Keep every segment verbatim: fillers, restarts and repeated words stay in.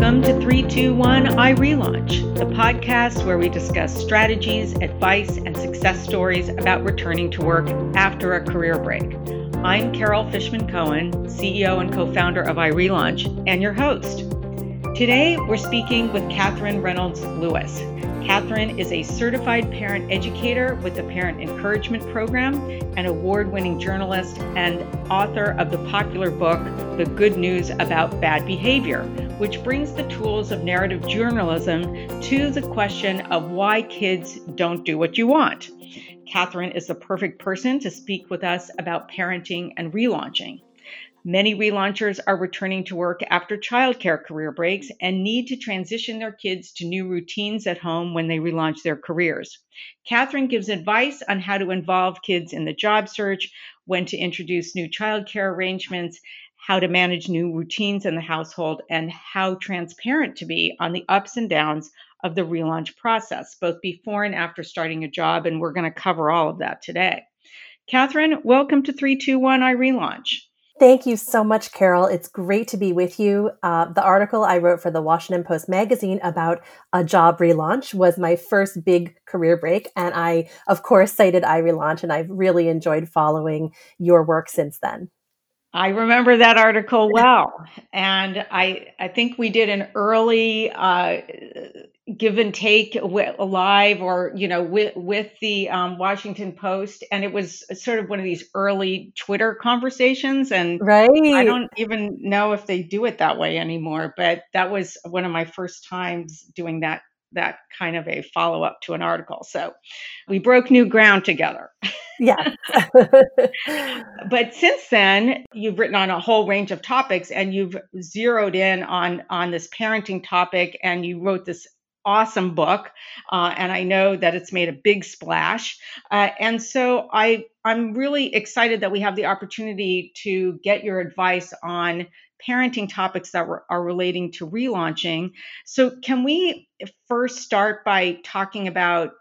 Welcome to three two one iRelaunch, the podcast where we discuss strategies, advice, and success stories about returning to work after a career break. I'm Carol Fishman Cohen, C E O and co-founder of iRelaunch, and your host. Today, we're speaking with Catherine Reynolds Lewis. Catherine is a certified parent educator with the Parent Encouragement Program, an award-winning journalist and author of the popular book, The Good News About Bad Behavior, which brings the tools of narrative journalism to the question of why kids don't do what you want. Catherine is the perfect person to speak with us about parenting and relaunching. Many relaunchers are returning to work after childcare career breaks and need to transition their kids to new routines at home when they relaunch their careers. Catherine gives advice on how to involve kids in the job search, when to introduce new childcare arrangements, how to manage new routines in the household, and how transparent to be on the ups and downs of the relaunch process, both before and after starting a job, and we're going to cover all of that today. Catherine, welcome to three two one iRelaunch. Thank you so much, Carol. It's great to be with you. Uh, the article I wrote for the Washington Post magazine about a job relaunch was my first big career break. And I, of course, cited iRelaunch, and I've really enjoyed following your work since then. I remember that article well. And I, I think we did an early uh, give and take w- live or, you know, with, with the um, Washington Post. And it was sort of one of these early Twitter conversations. And right. I don't even know if they do it that way anymore. But that was one of my first times doing that, that kind of a follow up to an article. So we broke new ground together. Yeah. But since then, you've written on a whole range of topics, and you've zeroed in on, on this parenting topic, and you wrote this awesome book. Uh, and I know that it's made a big splash. Uh, and so I, I'm really excited that we have the opportunity to get your advice on parenting topics that were, are relating to relaunching. So can we first start by talking about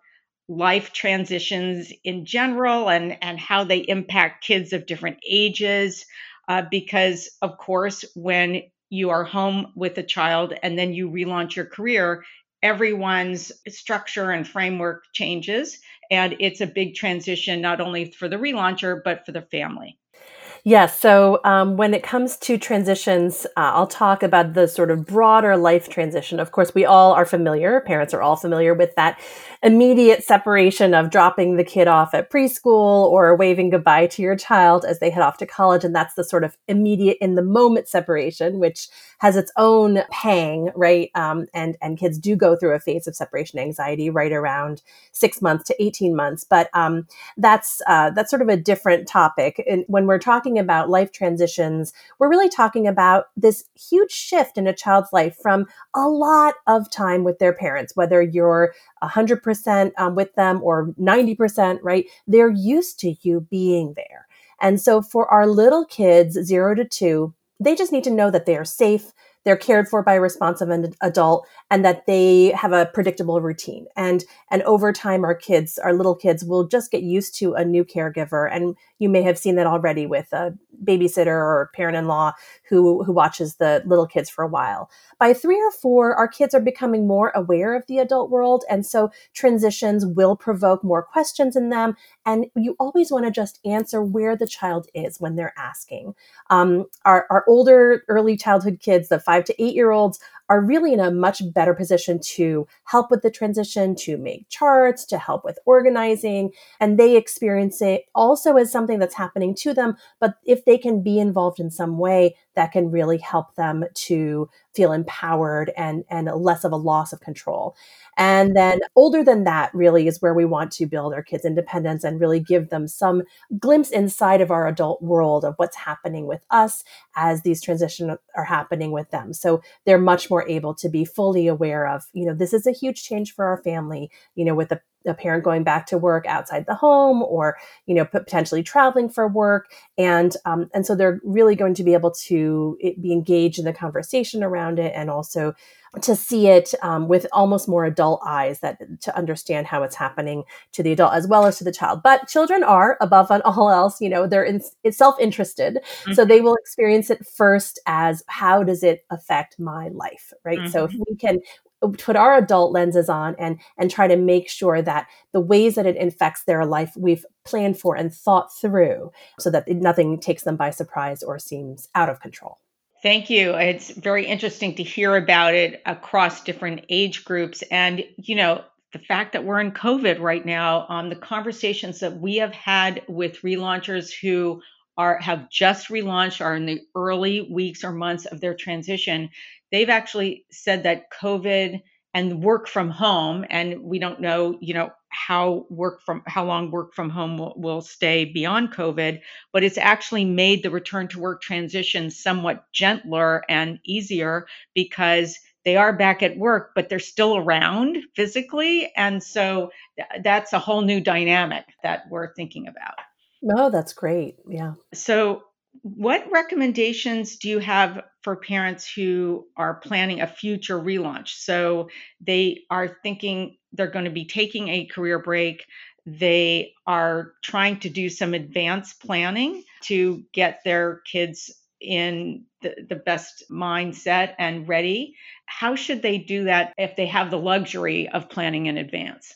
life transitions in general and, and how they impact kids of different ages. Uh, because, of course, when you are home with a child and then you relaunch your career, everyone's structure and framework changes. And it's a big transition, not only for the relauncher, but for the family. Yes. Yeah, so um, when it comes to transitions, uh, I'll talk about the sort of broader life transition. Of course, we all are familiar. Parents are all familiar with that immediate separation of dropping the kid off at preschool or waving goodbye to your child as they head off to college. And that's the sort of immediate in the moment separation, which has its own pang, right? Um, and, and kids do go through a phase of separation anxiety right around six months to eighteen months. But um, that's, uh, that's sort of a different topic. And when we're talking about life transitions, we're really talking about this huge shift in a child's life from a lot of time with their parents, whether you're one hundred percent um, with them or ninety percent, right? They're used to you being there. And so for our little kids, zero to two, they just need to know that they are safe, they're cared for by a responsive adult, and that they have a predictable routine. And, and over time, our kids, our little kids will just get used to a new caregiver. And you may have seen that already with a babysitter or parent-in-law who, who watches the little kids for a while. By three or four, our kids are becoming more aware of the adult world. And so transitions will provoke more questions in them. And you always want to just answer where the child is when they're asking. Um, our, our older early childhood kids, the five to eight-year-olds, are really in a much better position to help with the transition, to make charts, to help with organizing. And they experience it also as something that's happening to them. But if they can be involved in some way, that can really help them to feel empowered and, and less of a loss of control. And then older than that really is where we want to build our kids' independence and really give them some glimpse inside of our adult world of what's happening with us as these transitions are happening with them. So they're much more able to be fully aware of, you know, this is a huge change for our family, you know, with a a parent going back to work outside the home, or, you know, potentially traveling for work. And um, and so they're really going to be able to be engaged in the conversation around it, and also to see it um, with almost more adult eyes, that to understand how it's happening to the adult as well as to the child. But children are, above on all else, you know, they're in, self-interested. Mm-hmm. So they will experience it first as, how does it affect my life, right? Mm-hmm. So if we can put our adult lenses on and and try to make sure that the ways that it infects their life, we've planned for and thought through, so that nothing takes them by surprise or seems out of control. Thank you. It's very interesting to hear about it across different age groups. And, you know, the fact that we're in COVID right now, um, the conversations that we have had with relaunchers who are have just relaunched, are in the early weeks or months of their transition, they've actually said that COVID and work from home, and we don't know, you know, how work from how long work from home will, will stay beyond COVID, but it's actually made the return to work transition somewhat gentler and easier, because they are back at work, but they're still around physically. And so th- that's a whole new dynamic that we're thinking about. Oh, that's great. Yeah. So what recommendations do you have for parents who are planning a future relaunch? So they are thinking they're going to be taking a career break. They are trying to do some advanced planning to get their kids in the, the best mindset and ready. How should they do that if they have the luxury of planning in advance?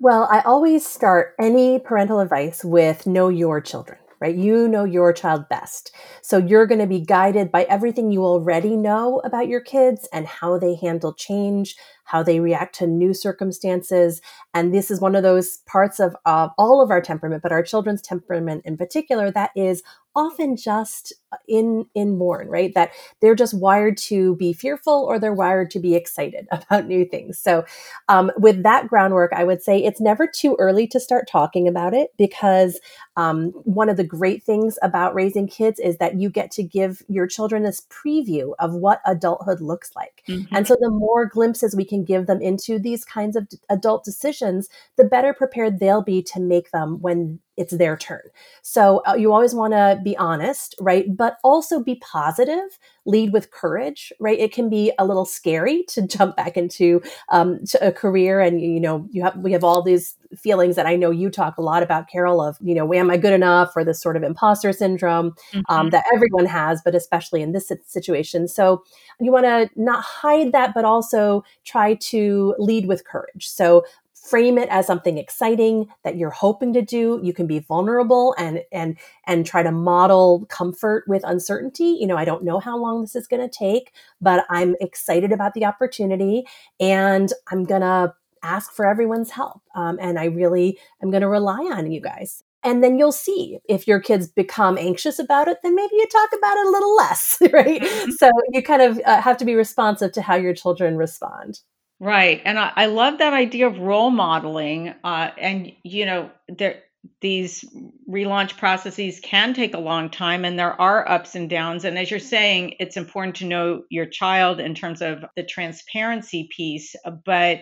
Well, I always start any parental advice with, know your children. Right? You know your child best. So you're going to be guided by everything you already know about your kids and how they handle change, how they react to new circumstances. And this is one of those parts of uh, all of our temperament, but our children's temperament in particular, that is often just in inborn, right? That they're just wired to be fearful, or they're wired to be excited about new things. So um, with that groundwork, I would say it's never too early to start talking about it, because um, one of the great things about raising kids is that you get to give your children this preview of what adulthood looks like. Mm-hmm. And so the more glimpses we can give them into these kinds of adult decisions, the better prepared they'll be to make them when it's their turn. So uh, you always want to be honest, right? But also be positive, lead with courage, right? It can be a little scary to jump back into um, to a career. And, you know, you have, we have all these feelings that I know you talk a lot about, Carol, of, you know, am I good enough, or this sort of imposter syndrome mm-hmm. um, that everyone has, but especially in this situation. So you want to not hide that, but also try to lead with courage. So frame it as something exciting that you're hoping to do. You can be vulnerable and and and try to model comfort with uncertainty. You know, I don't know how long this is going to take, but I'm excited about the opportunity, and I'm going to ask for everyone's help. Um, and I really am going to rely on you guys. And then you'll see if your kids become anxious about it, then maybe you talk about it a little less, right? Mm-hmm. So you kind of uh, have to be responsive to how your children respond. Right. And I, I love that idea of role modeling. Uh, and, you know, there, these relaunch processes can take a long time, and there are ups and downs. And as you're saying, it's important to know your child in terms of the transparency piece. But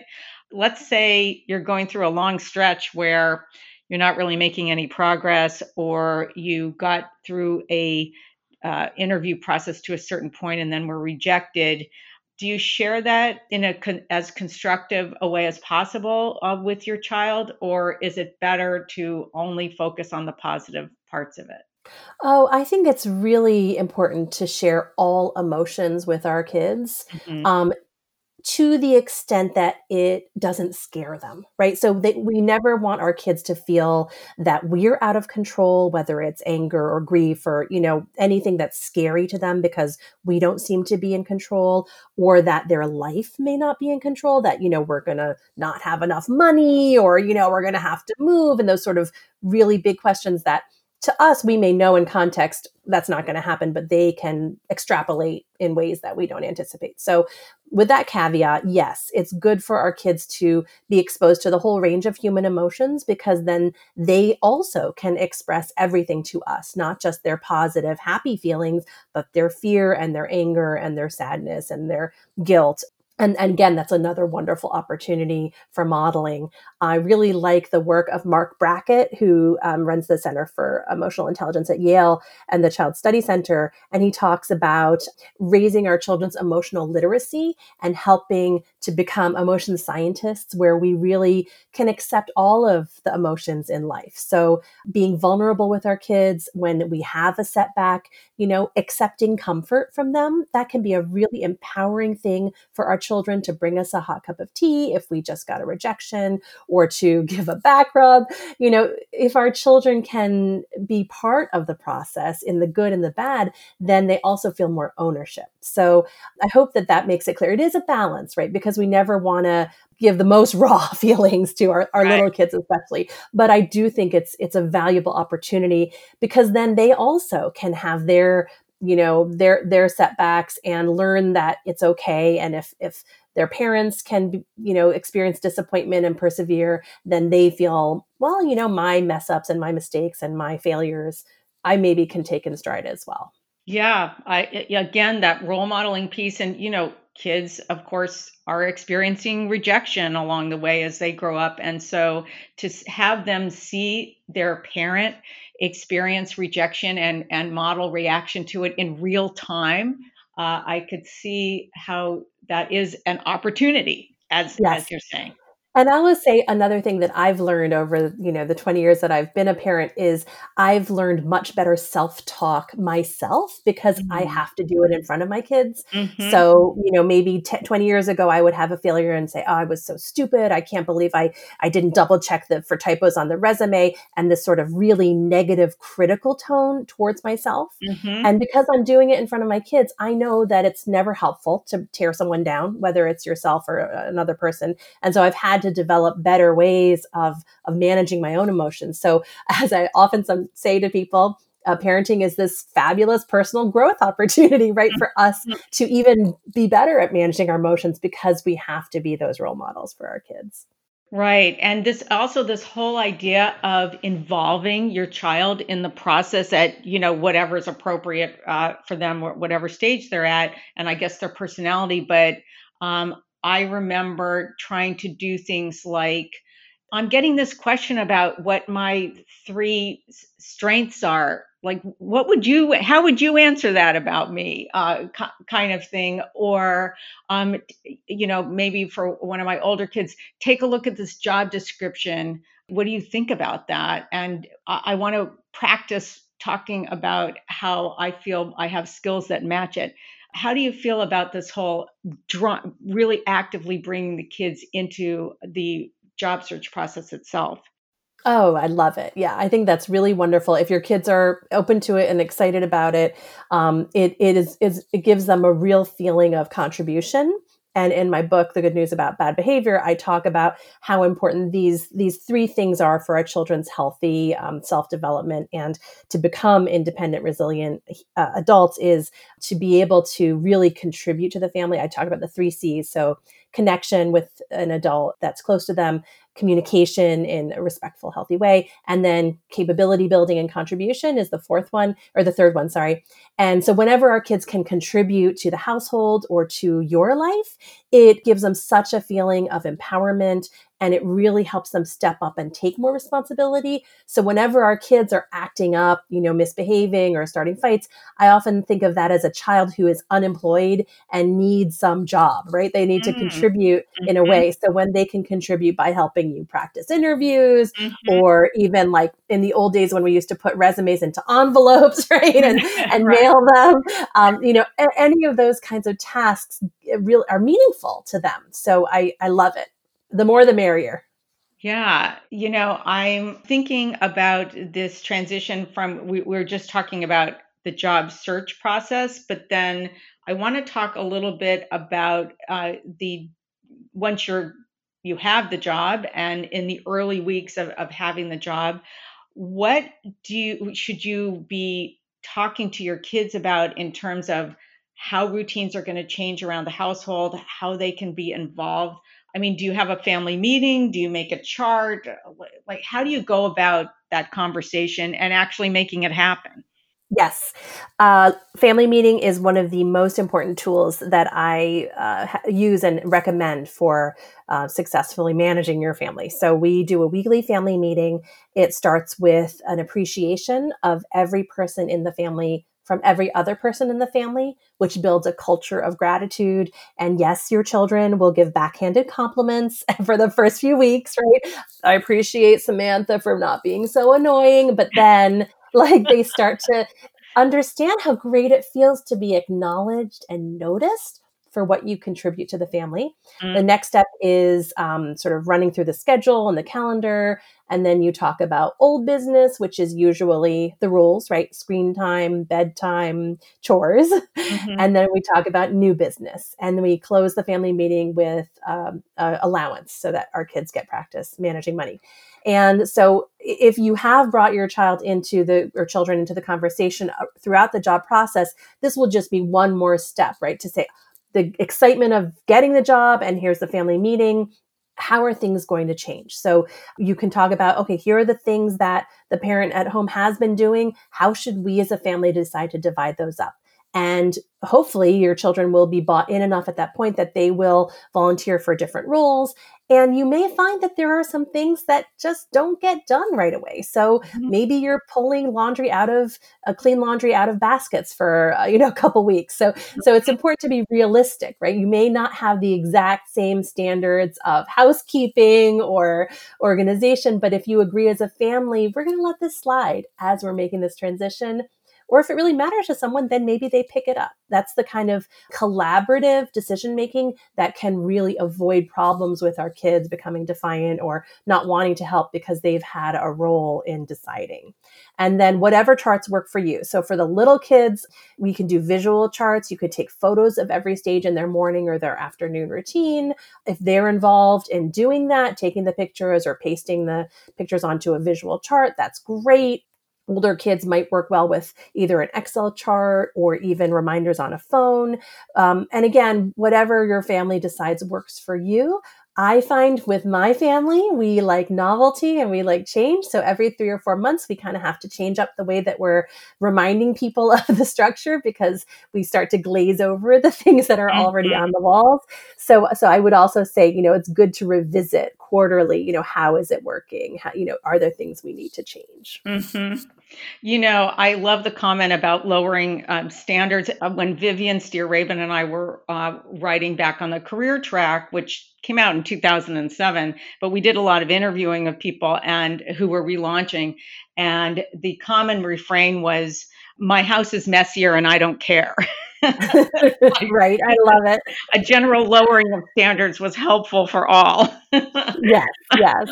let's say you're going through a long stretch where you're not really making any progress, or you got through a uh, interview process to a certain point and then were rejected. Do you share that in a con- as constructive a way as possible uh, with your child, or is it better to only focus on the positive parts of it? Oh, I think it's really important to share all emotions with our kids. Mm-hmm. Um, to the extent that it doesn't scare them, right? So they, we never want our kids to feel that we're out of control, whether it's anger or grief or, you know, anything that's scary to them because we don't seem to be in control, or that their life may not be in control, that, you know, we're going to not have enough money, or, you know, we're going to have to move, and those sort of really big questions that to us, we may know in context that's not going to happen, but they can extrapolate in ways that we don't anticipate. So with that caveat, yes, it's good for our kids to be exposed to the whole range of human emotions, because then they also can express everything to us, not just their positive, happy feelings, but their fear and their anger and their sadness and their guilt. And, and again, that's another wonderful opportunity for modeling. I really like the work of Mark Brackett, who um, runs the Center for Emotional Intelligence at Yale and the Child Study Center. And he talks about raising our children's emotional literacy and helping to become emotion scientists, where we really can accept all of the emotions in life. So being vulnerable with our kids when we have a setback, you know, accepting comfort from them, that can be a really empowering thing for our children to bring us a hot cup of tea if we just got a rejection, or to give a back rub. You know, if our children can be part of the process in the good and the bad, then they also feel more ownership. So I hope that that makes it clear. It is a balance, right? Because we never want to give the most raw feelings to our, our right. little kids, especially. But I do think it's it's a valuable opportunity, because then they also can have their, you know, their their setbacks and learn that it's okay. And if if their parents can, you know, experience disappointment and persevere, then they feel, well, you know, my mess ups and my mistakes and my failures, I maybe can take in stride as well. Yeah. I, again, that role modeling piece, and, you know, kids, of course, are experiencing rejection along the way as they grow up. And so to have them see their parent experience rejection and, and model reaction to it in real time, uh, I could see how that is an opportunity, as, yes. as you're saying. And I will say another thing that I've learned over, you know, the twenty years that I've been a parent is I've learned much better self-talk myself, because mm-hmm. I have to do it in front of my kids. Mm-hmm. So, you know, maybe t- twenty years ago, I would have a failure and say, oh, I was so stupid. I can't believe I, I didn't double check the, for typos on the resume, and this sort of really negative critical tone towards myself. Mm-hmm. And because I'm doing it in front of my kids, I know that it's never helpful to tear someone down, whether it's yourself or another person. And so I've had to develop better ways of, of managing my own emotions. So as I often some, say to people, uh, parenting is this fabulous personal growth opportunity, right? For us to even be better at managing our emotions, because we have to be those role models for our kids. Right. And this also, this whole idea of involving your child in the process at, you know, whatever is appropriate uh, for them, or whatever stage they're at, and I guess their personality. But um I remember trying to do things like, I'm getting this question about what my three strengths are. Like, what would you, how would you answer that about me, uh, k- kind of thing? Or, um, you know, maybe for one of my older kids, take a look at this job description. What do you think about that? And I, I want to practice talking about how I feel I have skills that match it. How do you feel about this whole dr- really actively bringing the kids into the job search process itself? Oh, I love it. Yeah, I think that's really wonderful. If your kids are open to it and excited about it, um, it it is, is it gives them a real feeling of contribution. And in my book, The Good News About Bad Behavior, I talk about how important these these three things are for our children's healthy um, self-development, and to become independent, resilient uh, adults is to be able to really contribute to the family. I talk about the three C's. So connection with an adult that's close to them, communication in a respectful, healthy way, and then capability building and contribution is the fourth one, or the third one, sorry. And so whenever our kids can contribute to the household or to your life, it gives them such a feeling of empowerment, and it really helps them step up and take more responsibility. So whenever our kids are acting up, you know, misbehaving or starting fights, I often think of that as a child who is unemployed and needs some job, right? They need to contribute mm-hmm. in a way. So when they can contribute by helping you practice interviews, mm-hmm. or even like in the old days when we used to put resumes into envelopes, right? And, and right. mail them, um, you know, a- any of those kinds of tasks really are meaningful to them. So I, I love it. The more, the merrier. Yeah. You know, I'm thinking about this transition from, we, we were just talking about the job search process, but then I want to talk a little bit about uh, the, once you're, you have the job, and in the early weeks of, of having the job, what do you, should you be talking to your kids about in terms of how routines are going to change around the household, how they can be involved? I mean, do you have a family meeting? Do you make a chart? Like, how do you go about that conversation and actually making it happen? Yes. Uh, family meeting is one of the most important tools that I uh, use and recommend for uh, successfully managing your family. So we do a weekly family meeting. It starts with an appreciation of every person in the family from every other person in the family, which builds a culture of gratitude. And yes, your children will give backhanded compliments for the first few weeks, right? I appreciate Samantha for not being so annoying, but then... like they start to understand how great it feels to be acknowledged and noticed for what you contribute to the family. Mm-hmm. The next step is um, sort of running through the schedule and the calendar. And then you talk about old business, which is usually the rules, right? Screen time, bedtime, chores. Mm-hmm. And then we talk about new business. And we close the family meeting with um, uh, allowance so that our kids get practice managing money. And so if you have brought your child into the, or children into the conversation throughout the job process, this will just be one more step, right? To say the excitement of getting the job and here's the family meeting. How are things going to change? So you can talk about, okay, here are the things that the parent at home has been doing. How should we as a family decide to divide those up? And hopefully your children will be bought in enough at that point that they will volunteer for different roles. And you may find that there are some things that just don't get done right away. So mm-hmm. maybe you're pulling laundry out of uh, clean laundry out of baskets for uh, you know a couple weeks. So so it's important to be realistic, right? You may not have the exact same standards of housekeeping or organization, but if you agree as a family, we're going to let this slide as we're making this transition. Or if it really matters to someone, then maybe they pick it up. That's the kind of collaborative decision-making that can really avoid problems with our kids becoming defiant or not wanting to help because they've had a role in deciding. And then whatever charts work for you. So for the little kids, we can do visual charts. You could take photos of every stage in their morning or their afternoon routine. If they're involved in doing that, taking the pictures or pasting the pictures onto a visual chart, that's great. Older kids might work well with either an Excel chart or even reminders on a phone. Um, and again, whatever your family decides works for you. I find with my family, we like novelty and we like change. So every three or four months, we kind of have to change up the way that we're reminding people of the structure because we start to glaze over the things that are already on the walls. So, so I would also say, you know, it's good to revisit quarterly, you know, how is it working? How, you know, are there things we need to change? Mm-hmm. You know, I love the comment about lowering um, standards. When Vivian Steer-Raven and I were uh, writing back on the career track, which came out in two thousand seven, but we did a lot of interviewing of people and who were relaunching. And the common refrain was, my house is messier and I don't care. Right. I love it. A general lowering of standards was helpful for all. Yes. Yes.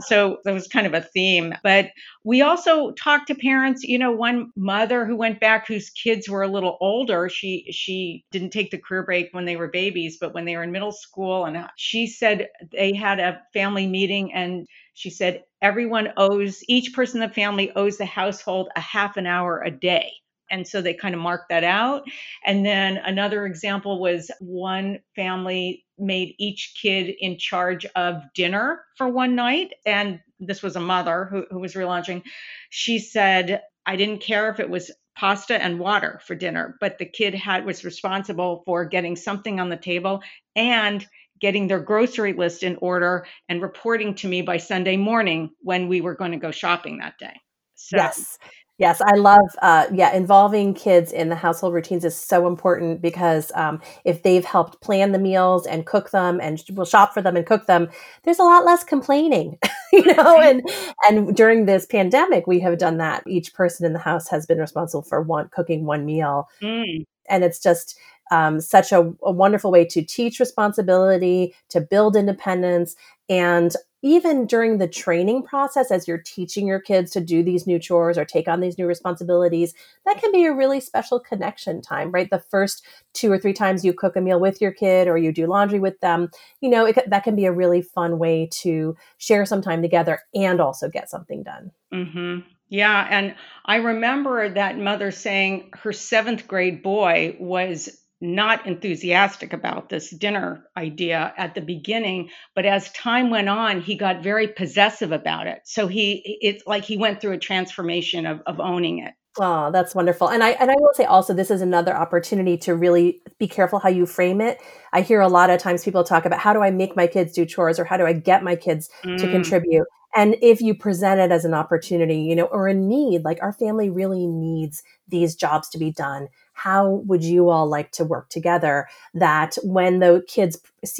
So that was kind of a theme. But we also talked to parents, you know, one mother who went back whose kids were a little older. She, she didn't take the career break when they were babies, but when they were in middle school, and she said they had a family meeting and she said, everyone owes, each person in the family owes the household a half an hour a day. And so they kind of marked that out. And then another example was one family made each kid in charge of dinner for one night. And this was a mother who, who was relaunching. She said, I didn't care if it was pasta and water for dinner, but the kid had was responsible for getting something on the table and getting their grocery list in order and reporting to me by Sunday morning when we were going to go shopping that day. So, yes. Yes, I love, uh, yeah, involving kids in the household routines is so important because um, if they've helped plan the meals and cook them and will shop for them and cook them, there's a lot less complaining, you know, and and during this pandemic, we have done that. Each person in the house has been responsible for one cooking one meal. Mm. And it's just um, such a, a wonderful way to teach responsibility, to build independence, and even during the training process, as you're teaching your kids to do these new chores or take on these new responsibilities, that can be a really special connection time, right? The first two or three times you cook a meal with your kid or you do laundry with them, you know, it, that can be a really fun way to share some time together and also get something done. Mm-hmm. Yeah. And I remember that mother saying her seventh grade boy was not enthusiastic about this dinner idea at the beginning, but as time went on, he got very possessive about it. So he, it's like he went through a transformation of, of owning it. Oh, that's wonderful. And I and I will say also, this is another opportunity to really be careful how you frame it. I hear a lot of times people talk about, how do I make my kids do chores, or how do I get my kids mm. to contribute? And if you present it as an opportunity, you know, or a need, like, our family really needs these jobs to be done. How would you all like to work together? That when the kids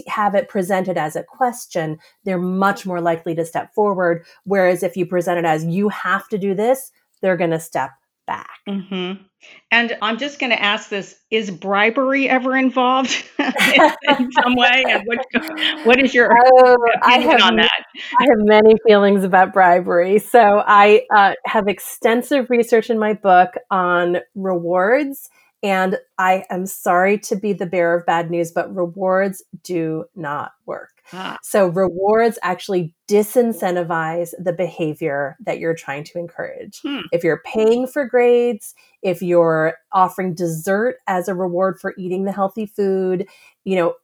have it presented as a question, they're much more likely to step forward. Whereas if you present it as, you have to do this, they're going to step back. Mm-hmm. And I'm just going to ask this, is bribery ever involved in, in some way? And what, what is your oh, opinion I have, on that? I have many feelings about bribery. So I uh, have extensive research in my book on rewards. And I am sorry to be the bearer of bad news, but rewards do not work. Ah. So rewards actually disincentivize the behavior that you're trying to encourage. Hmm. If you're paying for grades, if you're offering dessert as a reward for eating the healthy food, you know,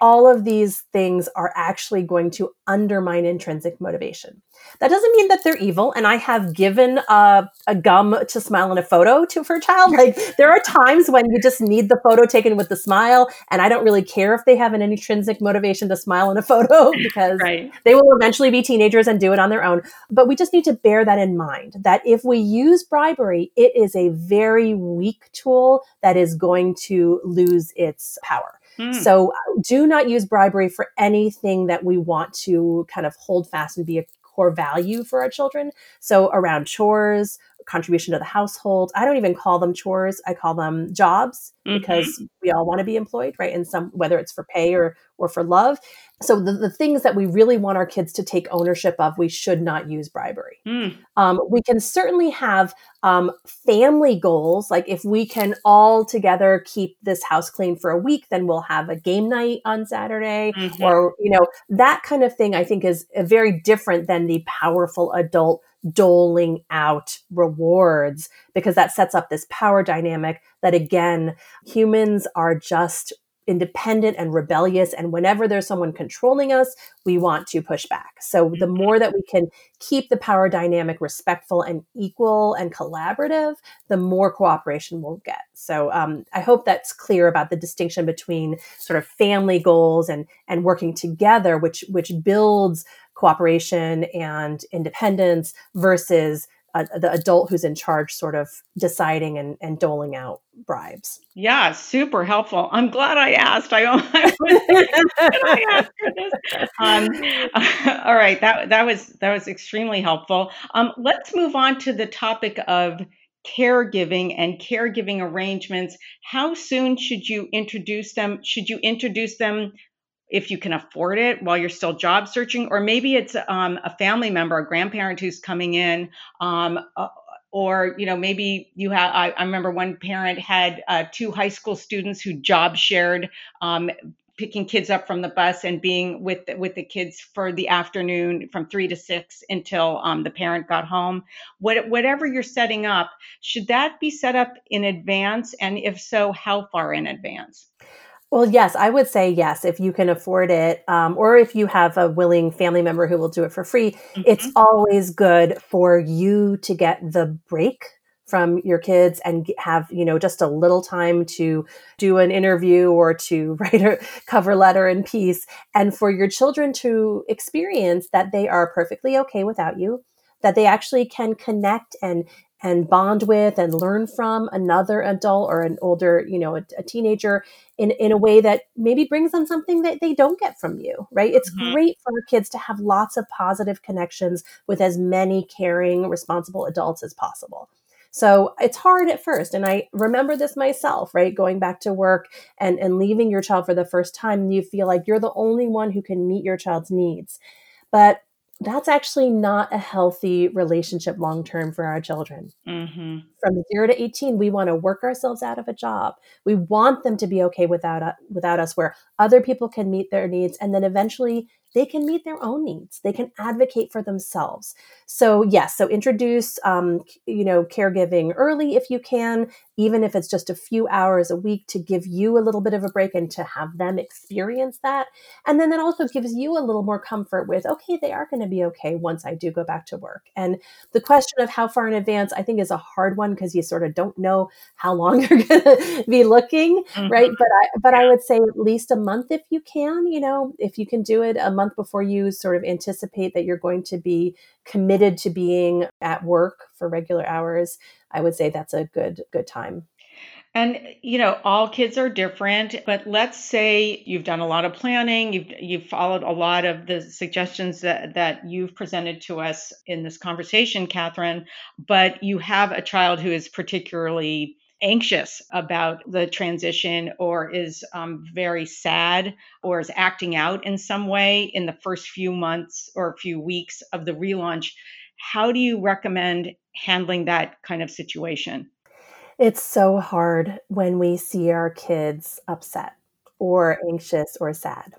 all of these things are actually going to undermine intrinsic motivation. That doesn't mean that they're evil. And I have given a, a gum to smile in a photo to for a child. Like, there are times when you just need the photo taken with the smile. And I don't really care if they have an intrinsic motivation to smile in a photo, because right. they will eventually be teenagers and do it on their own. But we just need to bear that in mind, that if we use bribery, it is a very weak tool that is going to lose its power. Mm. So do not use bribery for anything that we want to kind of hold fast and be a core value for our children. So around chores, contribution to the household, I don't even call them chores. I call them jobs, mm-hmm. because we all want to be employed, right? And some, whether it's for pay or, or for love. So the, the things that we really want our kids to take ownership of, we should not use bribery. Mm. Um, we can certainly have um, family goals. Like, if we can all together keep this house clean for a week, then we'll have a game night on Saturday, mm-hmm. or, you know, that kind of thing, I think is very different than the powerful adult doling out rewards, because that sets up this power dynamic that, again, humans are just independent and rebellious. And whenever there's someone controlling us, we want to push back. So the more that we can keep the power dynamic respectful and equal and collaborative, the more cooperation we'll get. So um, I hope that's clear about the distinction between sort of family goals and and working together, which which builds cooperation and independence, versus Uh, the adult who's in charge sort of deciding and, and doling out bribes. Yeah, super helpful. I'm glad I asked. I, I was I asked for this. Um, uh, all right, that that was that was extremely helpful. Um, let's move on to the topic of caregiving and caregiving arrangements. How soon should you introduce them? Should you introduce them if you can afford it, while you're still job searching? Or maybe it's um, a family member, a grandparent who's coming in, um, uh, or, you know, maybe you have, I, I remember one parent had uh, two high school students who job shared, um, picking kids up from the bus and being with, with the kids for the afternoon from three to six until um, the parent got home. What, whatever you're setting up, should that be set up in advance? And if so, how far in advance? Well, yes, I would say yes, if you can afford it, um, or if you have a willing family member who will do it for free. Mm-hmm. It's always good for you to get the break from your kids and have, you know, just a little time to do an interview or to write a cover letter in peace, and for your children to experience that they are perfectly okay without you, that they actually can connect and and bond with and learn from another adult or an older, you know, a, a teenager in, in a way that maybe brings them something that they don't get from you, right? It's mm-hmm. great for kids to have lots of positive connections with as many caring, responsible adults as possible. So it's hard at first. And I remember this myself, right? Going back to work and, and leaving your child for the first time, you feel like you're the only one who can meet your child's needs. But that's actually not a healthy relationship long-term for our children. Mm-hmm. From zero to eighteen, we want to work ourselves out of a job. We want them to be okay without, without us, where other people can meet their needs. And then eventually they can meet their own needs. They can advocate for themselves. So yes, so introduce, um, you know, caregiving early if you can, even if it's just a few hours a week to give you a little bit of a break and to have them experience that. And then that also gives you a little more comfort with, okay, they are going to be okay once I do go back to work. And the question of how far in advance, I think, is a hard one because you sort of don't know how long you're going to be looking, mm-hmm. right? But I, but I would say at least a month if you can, you know, if you can do it a month before you sort of anticipate that you're going to be committed to being at work for regular hours, I would say that's a good, good time. And, you know, all kids are different, but let's say you've done a lot of planning, you've you've followed a lot of the suggestions that, that you've presented to us in this conversation, Catherine, but you have a child who is particularly anxious about the transition or is um, very sad or is acting out in some way in the first few months or few weeks of the relaunch. How do you recommend handling that kind of situation? It's so hard when we see our kids upset or anxious or sad.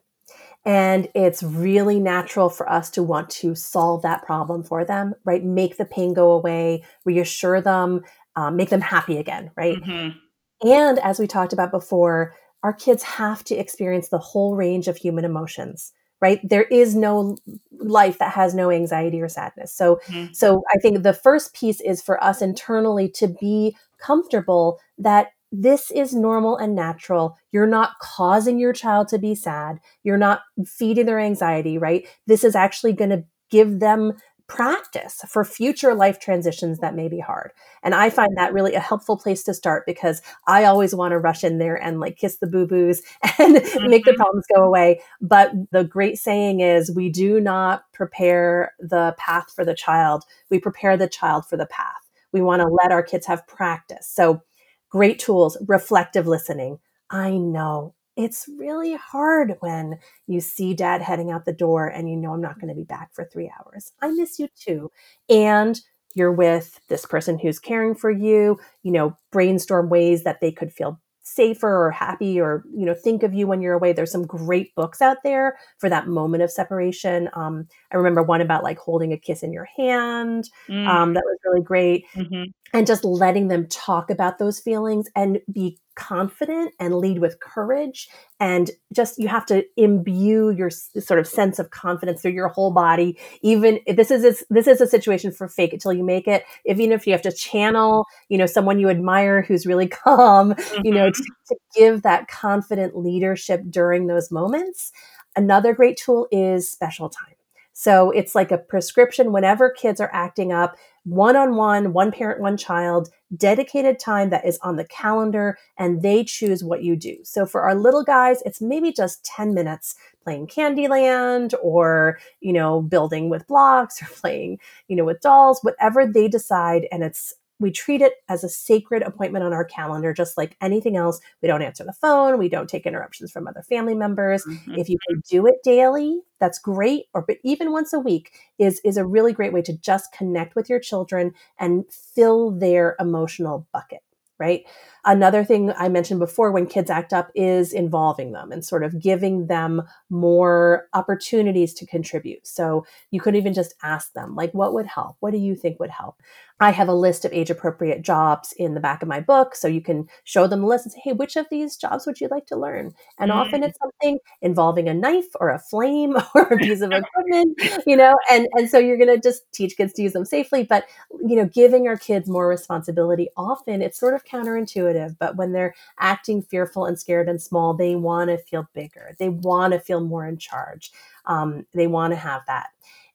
And it's really natural for us to want to solve that problem for them, right? Make the pain go away, reassure them, um, make them happy again, right? Mm-hmm. And as we talked about before, our kids have to experience the whole range of human emotions, right? There is no life that has no anxiety or sadness. So, mm-hmm. so I think the first piece is for us internally to be comfortable that this is normal and natural. You're not causing your child to be sad. You're not feeding their anxiety, right? This is actually going to give them practice for future life transitions that may be hard. And I find that really a helpful place to start because I always want to rush in there and like kiss the boo-boos and mm-hmm. make the problems go away. But the great saying is we do not prepare the path for the child. We prepare the child for the path. We want to let our kids have practice. So great tools, reflective listening. I know it's really hard when you see dad heading out the door and you know I'm not going to be back for three hours. I miss you too. And you're with this person who's caring for you, you know, brainstorm ways that they could feel safer or happy or, you know, think of you when you're away. There's some great books out there for that moment of separation. Um, I remember one about like holding a kiss in your hand. Mm. Um, that was really great. Mm-hmm. And just letting them talk about those feelings and be confident and lead with courage. And just, you have to imbue your sort of sense of confidence through your whole body. Even if this is, this is a situation for fake it till you make it. If, even if you have to channel, you know, someone you admire who's really calm, mm-hmm. you know, to, to give that confident leadership during those moments. Another great tool is special time. So it's like a prescription whenever kids are acting up, one-on-one, one parent, one child, dedicated time that is on the calendar, and they choose what you do. So for our little guys, it's maybe just ten minutes playing Candyland or, you know, building with blocks or playing, you know, with dolls, whatever they decide. And it's, we treat it as a sacred appointment on our calendar, just like anything else. We don't answer the phone. We don't take interruptions from other family members. Mm-hmm. If you can do it daily, that's great. Or but even once a week is, is a really great way to just connect with your children and fill their emotional bucket, right? Another thing I mentioned before when kids act up is involving them and sort of giving them more opportunities to contribute. So you could even just ask them, like, what would help? What do you think would help? I have a list of age-appropriate jobs in the back of my book, so you can show them the list and say, hey, which of these jobs would you like to learn? And mm-hmm. often it's something involving a knife or a flame or a piece of equipment, you know, and, and so you're going to just teach kids to use them safely. But, you know, giving our kids more responsibility, often it's sort of counterintuitive, but when they're acting fearful and scared and small, they want to feel bigger. They want to feel more in charge. Um, they want to have that.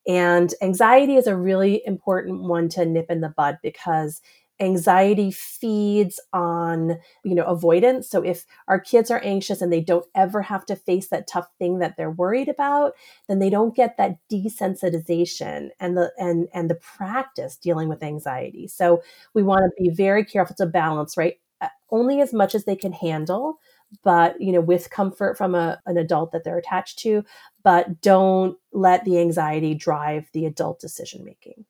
And anxiety is a really important one to nip in the bud because anxiety feeds on, you know, avoidance. So if our kids are anxious and they don't ever have to face that tough thing that they're worried about, then they don't get that desensitization and the and and the practice dealing with anxiety. So we want to be very careful to balance, right? Only as much as they can handle, but, you know, with comfort from a, an adult that they're attached to, but don't let the anxiety drive the adult decision-making.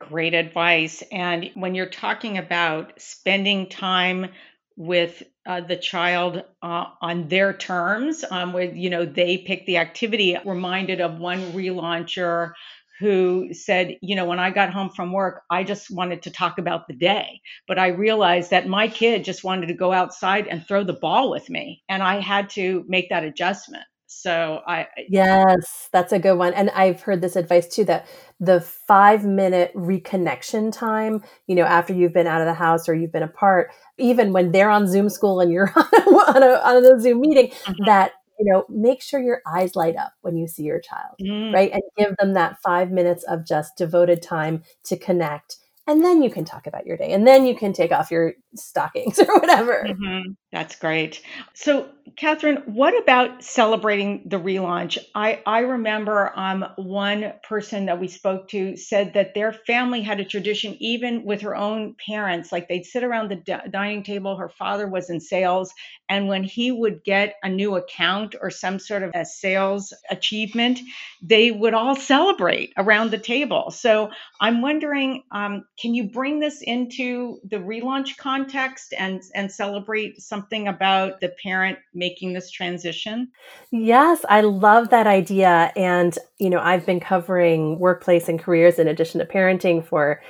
Great advice. And when you're talking about spending time with uh, the child uh, on their terms, um, with, you know, they pick the activity. Reminded of one relauncher who said, you know, when I got home from work, I just wanted to talk about the day. But I realized that my kid just wanted to go outside and throw the ball with me. And I had to make that adjustment. So I. Yes, that's a good one. And I've heard this advice too, that the five minute reconnection time, you know, after you've been out of the house or you've been apart, even when they're on Zoom school and you're on a, on a, on a Zoom meeting, mm-hmm. that, you know, make sure your eyes light up when you see your child, mm-hmm. right? And give them that five minutes of just devoted time to connect. And then you can talk about your day, and then you can take off your stockings or whatever. Mm-hmm. That's great. So, Catherine, what about celebrating the relaunch? I, I remember um, one person that we spoke to said that their family had a tradition, even with her own parents, like they'd sit around the d- dining table. Her father was in sales. And when he would get a new account or some sort of a sales achievement, they would all celebrate around the table. So I'm wondering, um, can you bring this into the relaunch context and, and celebrate something about the parent making this transition? Yes, I love that idea. And, you know, I've been covering workplace and careers in addition to parenting for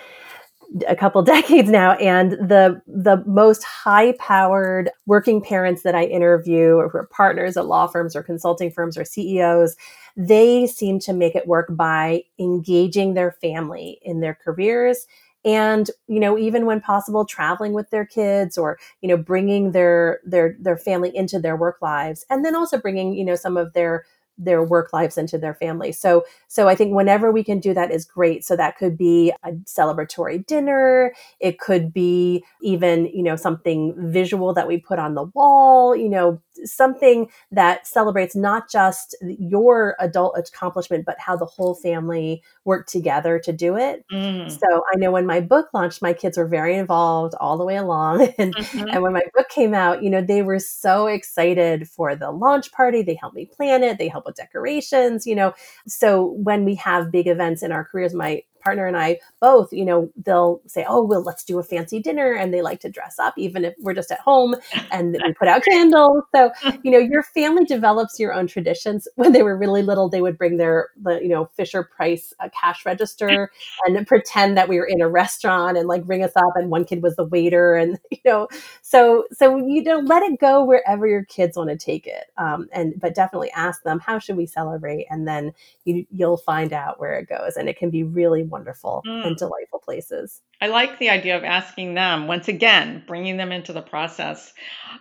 a couple decades now. And the, the most high-powered working parents that I interview, or who are partners at law firms or consulting firms or C E Os, they seem to make it work by engaging their family in their careers. And, you know, even when possible, traveling with their kids, or, you know, bringing their, their, their family into their work lives, and then also bringing, you know, some of their, their work lives into their family. So, so I think whenever we can do that is great. So that could be a celebratory dinner. It could be even, you know, something visual that we put on the wall, you know, something that celebrates not just your adult accomplishment, but how the whole family worked together to do it. Mm. So I know when my book launched, my kids were very involved all the way along. And, mm-hmm. and when my book came out, you know, they were so excited for the launch party. They helped me plan it. They helped with decorations, you know. So when we have big events in our careers, my partner and I both, you know, they'll say, oh, well, let's do a fancy dinner. And they like to dress up, even if we're just at home, and we put out candles. So, you know, your family develops your own traditions. When they were really little, they would bring their, the, you know, Fisher Price uh, cash register and pretend that we were in a restaurant and like ring us up. And one kid was the waiter, and, you know, so, so, you know, let it go wherever your kids want to take it. Um, and, but definitely ask them, how should we celebrate? And then you, you'll find out where it goes. And it can be really wonderful mm. and delightful places. I like the idea of asking them, once again, bringing them into the process.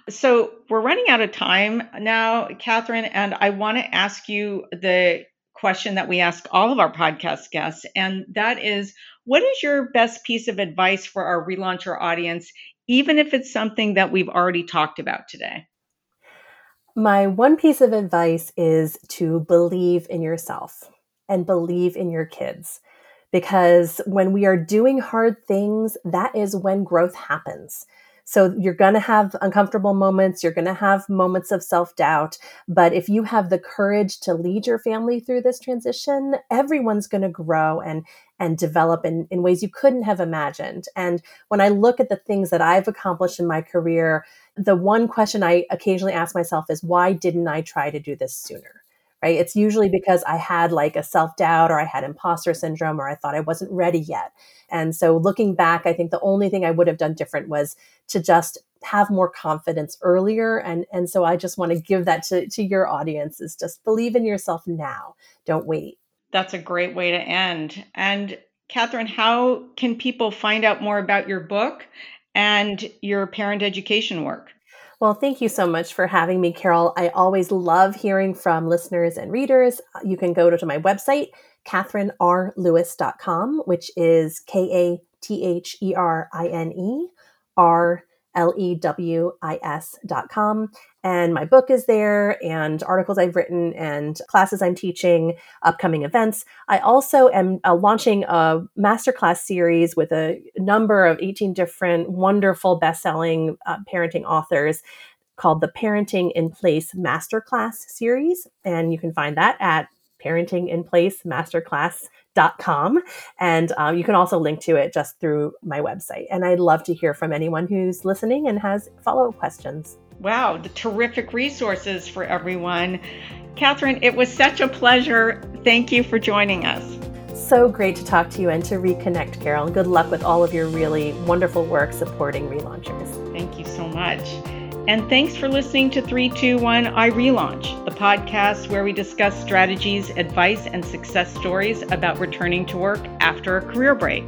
So we're running out of time now, Catherine, and I want to ask you the question that we ask all of our podcast guests, and that is, what is your best piece of advice for our relauncher audience, even if it's something that we've already talked about today? My one piece of advice is to believe in yourself and believe in your kids. Because when we are doing hard things, that is when growth happens. So you're going to have uncomfortable moments. You're going to have moments of self-doubt. But if you have the courage to lead your family through this transition, everyone's going to grow and and develop in, in ways you couldn't have imagined. And when I look at the things that I've accomplished in my career, the one question I occasionally ask myself is, why didn't I try to do this sooner? Right? It's usually because I had like a self-doubt, or I had imposter syndrome, or I thought I wasn't ready yet. And so looking back, I think the only thing I would have done different was to just have more confidence earlier. And, and so I just want to give that to, to your audience, is just believe in yourself now. Don't wait. That's a great way to end. And Catherine, how can people find out more about your book and your parent education work? Well, thank you so much for having me, Carol. I always love hearing from listeners and readers. You can go to my website, Catherine R Lewis dot com, which is K A T H E R I N E R L E W I S dot com. And my book is there, and articles I've written, and classes I'm teaching, upcoming events. I also am uh, launching a masterclass series with a number of eighteen different wonderful best-selling uh, parenting authors called the Parenting in Place Masterclass Series. And you can find that at Parenting in Place Masterclass dot com. And um, you can also link to it just through my website. And I'd love to hear from anyone who's listening and has follow-up questions. Wow, the terrific resources for everyone. Catherine, it was such a pleasure. Thank you for joining us. So great to talk to you and to reconnect, Carol. Good luck with all of your really wonderful work supporting relaunchers. Thank you so much. And thanks for listening to three two one iRelaunch, the podcast where we discuss strategies, advice, and success stories about returning to work after a career break.